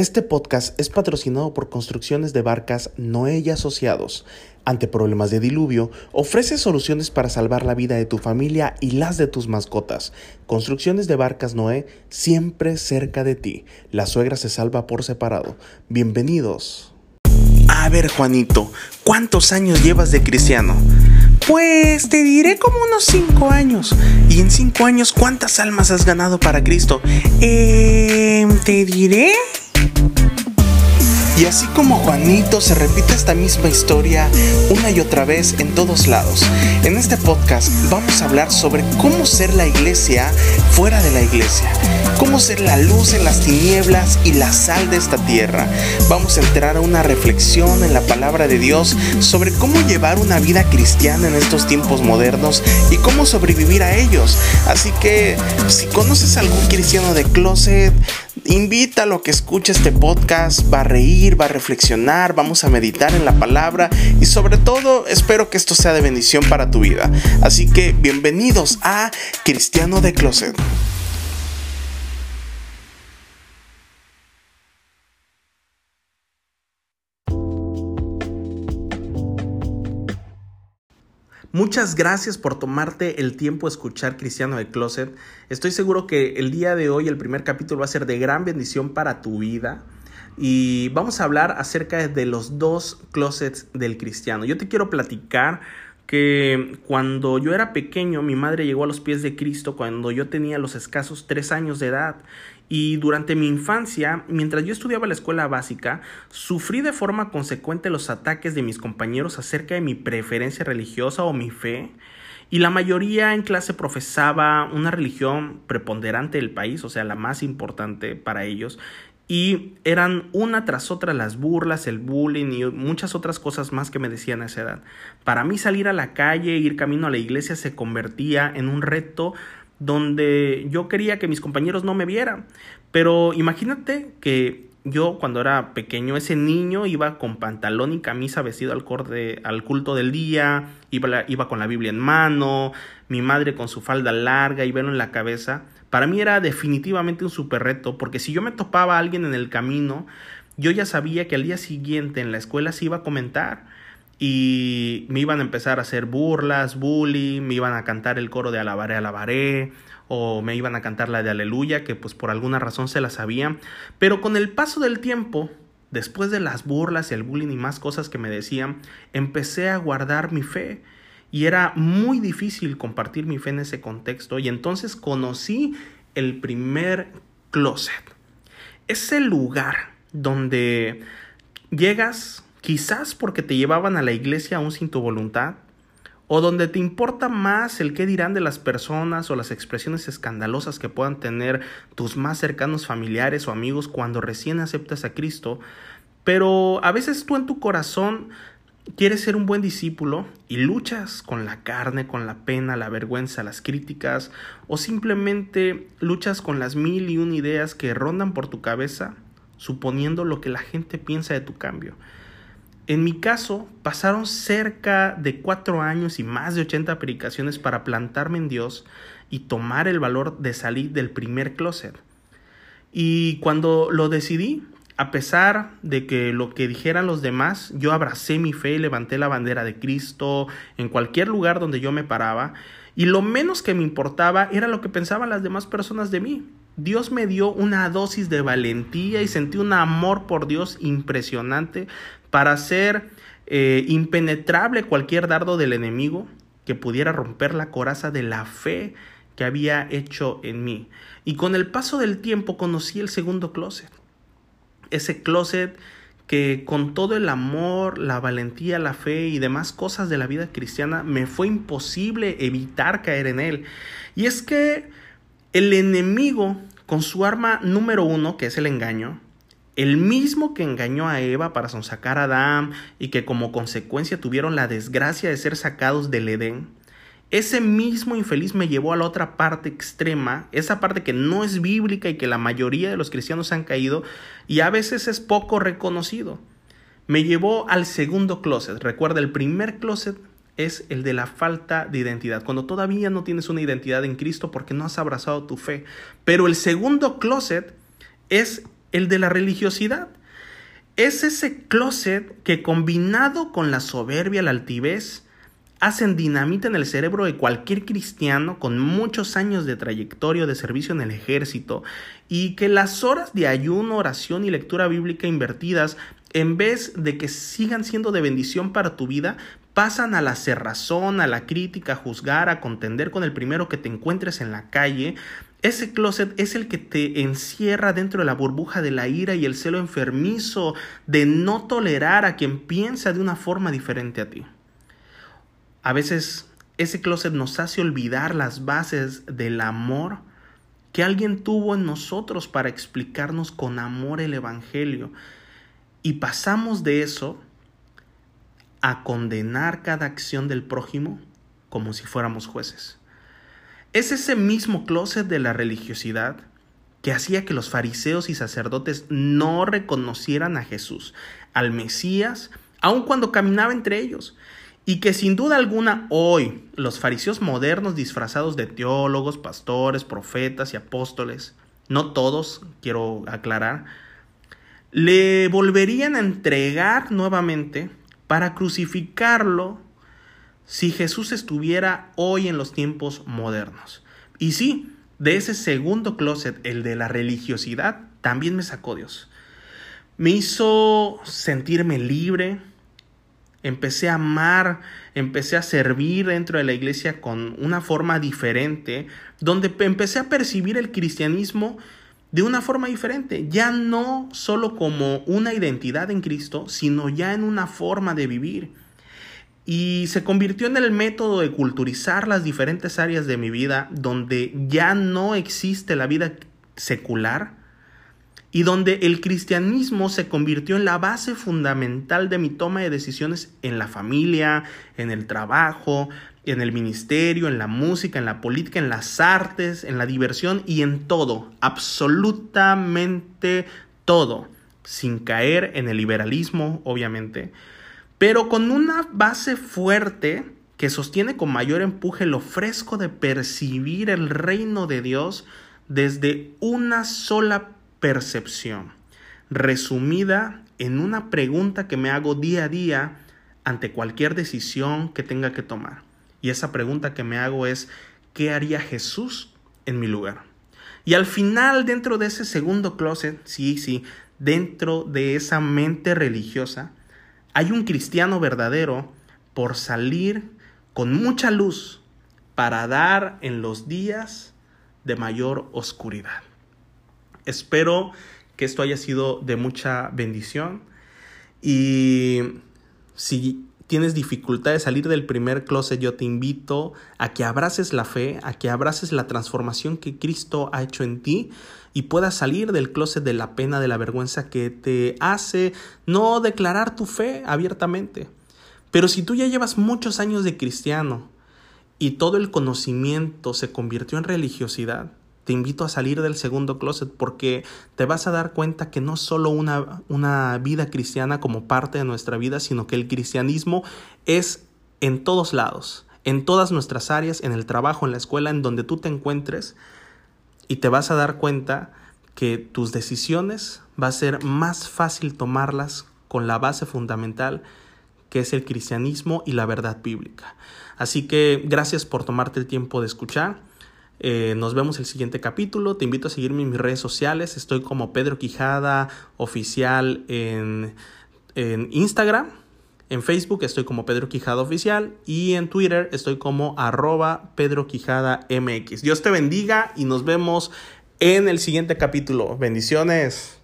Este podcast es patrocinado por Construcciones de Barcas Noé y Asociados. Ante problemas de diluvio, ofrece soluciones para salvar la vida de tu familia y las de tus mascotas. Construcciones de Barcas Noé, siempre cerca de ti. La suegra se salva por separado. Bienvenidos. A ver, Juanito, ¿cuántos años llevas de cristiano? Pues te diré como unos 5 años. ¿Y en 5 años cuántas almas has ganado para Cristo? Te diré. Y así como Juanito, se repite esta misma historia una y otra vez en todos lados. En este podcast vamos a hablar sobre cómo ser la iglesia fuera de la iglesia, cómo ser la luz en las tinieblas y la sal de esta tierra. Vamos a entrar a una reflexión en la palabra de Dios sobre cómo llevar una vida cristiana en estos tiempos modernos y cómo sobrevivir a ellos. Así que si conoces a algún cristiano de closet, invítalo a que escuche este podcast. Va a reír, va a reflexionar, vamos a meditar en la palabra y sobre todo espero que esto sea de bendición para tu vida. Así que bienvenidos a Cristiano de Closet. Muchas gracias por tomarte el tiempo de escuchar Cristiano de Closet. Estoy seguro que el día de hoy el primer capítulo va a ser de gran bendición para tu vida. Y vamos a hablar acerca de los 2 closets del cristiano. Yo te quiero platicar que cuando yo era pequeño, mi madre llegó a los pies de Cristo cuando yo tenía los escasos 3 años de edad. Y durante mi infancia, mientras yo estudiaba la escuela básica, sufrí de forma consecuente los ataques de mis compañeros acerca de mi preferencia religiosa o mi fe. Y la mayoría en clase profesaba una religión preponderante del país, o sea, la más importante para ellos. Y eran una tras otra las burlas, el bullying y muchas otras cosas más que me decían a esa edad. Para mí salir a la calle, ir camino a la iglesia se convertía en un reto donde yo quería que mis compañeros no me vieran. Pero imagínate que yo cuando era pequeño, ese niño iba con pantalón y camisa vestido al culto del día, iba con la Biblia en mano, mi madre con su falda larga y velo en la cabeza. Para mí era definitivamente un súper reto, porque si yo me topaba a alguien en el camino, yo ya sabía que al día siguiente en la escuela se iba a comentar. Y me iban a empezar a hacer burlas, bullying, me iban a cantar el coro de alabaré, alabaré, o me iban a cantar la de aleluya, que pues por alguna razón se la sabían. Pero con el paso del tiempo, después de las burlas y el bullying y más cosas que me decían, empecé a guardar mi fe. Y era muy difícil compartir mi fe en ese contexto. Y entonces conocí el primer closet. Ese lugar donde llegas, quizás porque te llevaban a la iglesia aún sin tu voluntad, o donde te importa más el qué dirán de las personas o las expresiones escandalosas que puedan tener tus más cercanos familiares o amigos cuando recién aceptas a Cristo. Pero a veces tú en tu corazón quieres ser un buen discípulo y luchas con la carne, con la pena, la vergüenza, las críticas, o simplemente luchas con las 1001 ideas que rondan por tu cabeza, suponiendo lo que la gente piensa de tu cambio. En mi caso, pasaron cerca de 4 años y más de 80 predicaciones para plantarme en Dios y tomar el valor de salir del primer closet. Y cuando lo decidí, a pesar de que lo que dijeran los demás, yo abracé mi fe y levanté la bandera de Cristo en cualquier lugar donde yo me paraba. Y lo menos que me importaba era lo que pensaban las demás personas de mí. Dios me dio una dosis de valentía y sentí un amor por Dios impresionante para hacer impenetrable cualquier dardo del enemigo que pudiera romper la coraza de la fe que había hecho en mí. Y con el paso del tiempo conocí el segundo closet. Ese closet que con todo el amor, la valentía, la fe y demás cosas de la vida cristiana me fue imposible evitar caer en él. Y es que el enemigo, con su arma número 1, que es el engaño, el mismo que engañó a Eva para sonsacar a Adán y que como consecuencia tuvieron la desgracia de ser sacados del Edén, ese mismo infeliz me llevó a la otra parte extrema, esa parte que no es bíblica y que la mayoría de los cristianos han caído y a veces es poco reconocido. Me llevó al segundo closet. Recuerda, el primer closet es el de la falta de identidad, cuando todavía no tienes una identidad en Cristo porque no has abrazado tu fe. Pero el segundo closet es el de la religiosidad. Es ese closet que, combinado con la soberbia, la altivez, hacen dinamita en el cerebro de cualquier cristiano con muchos años de trayectoria de servicio en el ejército, y que las horas de ayuno, oración y lectura bíblica invertidas, en vez de que sigan siendo de bendición para tu vida, pasan a la cerrazón, a la crítica, a juzgar, a contender con el primero que te encuentres en la calle. Ese closet es el que te encierra dentro de la burbuja de la ira y el celo enfermizo de no tolerar a quien piensa de una forma diferente a ti. A veces ese closet nos hace olvidar las bases del amor que alguien tuvo en nosotros para explicarnos con amor el evangelio, y pasamos de eso a condenar cada acción del prójimo como si fuéramos jueces. Es ese mismo closet de la religiosidad que hacía que los fariseos y sacerdotes no reconocieran a Jesús, al Mesías, aun cuando caminaba entre ellos. Y que sin duda alguna hoy los fariseos modernos, disfrazados de teólogos, pastores, profetas y apóstoles, no todos, quiero aclarar, le volverían a entregar nuevamente para crucificarlo si Jesús estuviera hoy en los tiempos modernos. Y sí, de ese segundo closet, el de la religiosidad, también me sacó Dios. Me hizo sentirme libre. Empecé a amar, empecé a servir dentro de la iglesia con una forma diferente, donde empecé a percibir el cristianismo de una forma diferente, ya no solo como una identidad en Cristo, sino ya en una forma de vivir. Y se convirtió en el método de culturizar las diferentes áreas de mi vida, donde ya no existe la vida secular, y donde el cristianismo se convirtió en la base fundamental de mi toma de decisiones en la familia, en el trabajo, en el ministerio, en la música, en la política, en las artes, en la diversión y en todo, absolutamente todo, sin caer en el liberalismo, obviamente, pero con una base fuerte que sostiene con mayor empuje lo fresco de percibir el reino de Dios desde una sola percepción, resumida en una pregunta que me hago día a día ante cualquier decisión que tenga que tomar. Y esa pregunta que me hago es: ¿qué haría Jesús en mi lugar? Y al final, dentro de ese segundo closet, sí, dentro de esa mente religiosa, hay un cristiano verdadero por salir con mucha luz para dar en los días de mayor oscuridad. Espero que esto haya sido de mucha bendición, y si tienes dificultad de salir del primer closet, yo te invito a que abraces la fe, a que abraces la transformación que Cristo ha hecho en ti y puedas salir del closet de la pena, de la vergüenza que te hace no declarar tu fe abiertamente. Pero si tú ya llevas muchos años de cristiano y todo el conocimiento se convirtió en religiosidad, te invito a salir del segundo closet, porque te vas a dar cuenta que no solo una vida cristiana como parte de nuestra vida, sino que el cristianismo es en todos lados, en todas nuestras áreas, en el trabajo, en la escuela, en donde tú te encuentres, y te vas a dar cuenta que tus decisiones va a ser más fácil tomarlas con la base fundamental que es el cristianismo y la verdad bíblica. Así que gracias por tomarte el tiempo de escuchar. Nos vemos el siguiente capítulo. Te invito a seguirme en mis redes sociales. Estoy como Pedro Quijada Oficial en Instagram. En Facebook estoy como Pedro Quijada Oficial. Y en Twitter estoy como @PedroQuijadaMX. Dios te bendiga y nos vemos en el siguiente capítulo. Bendiciones.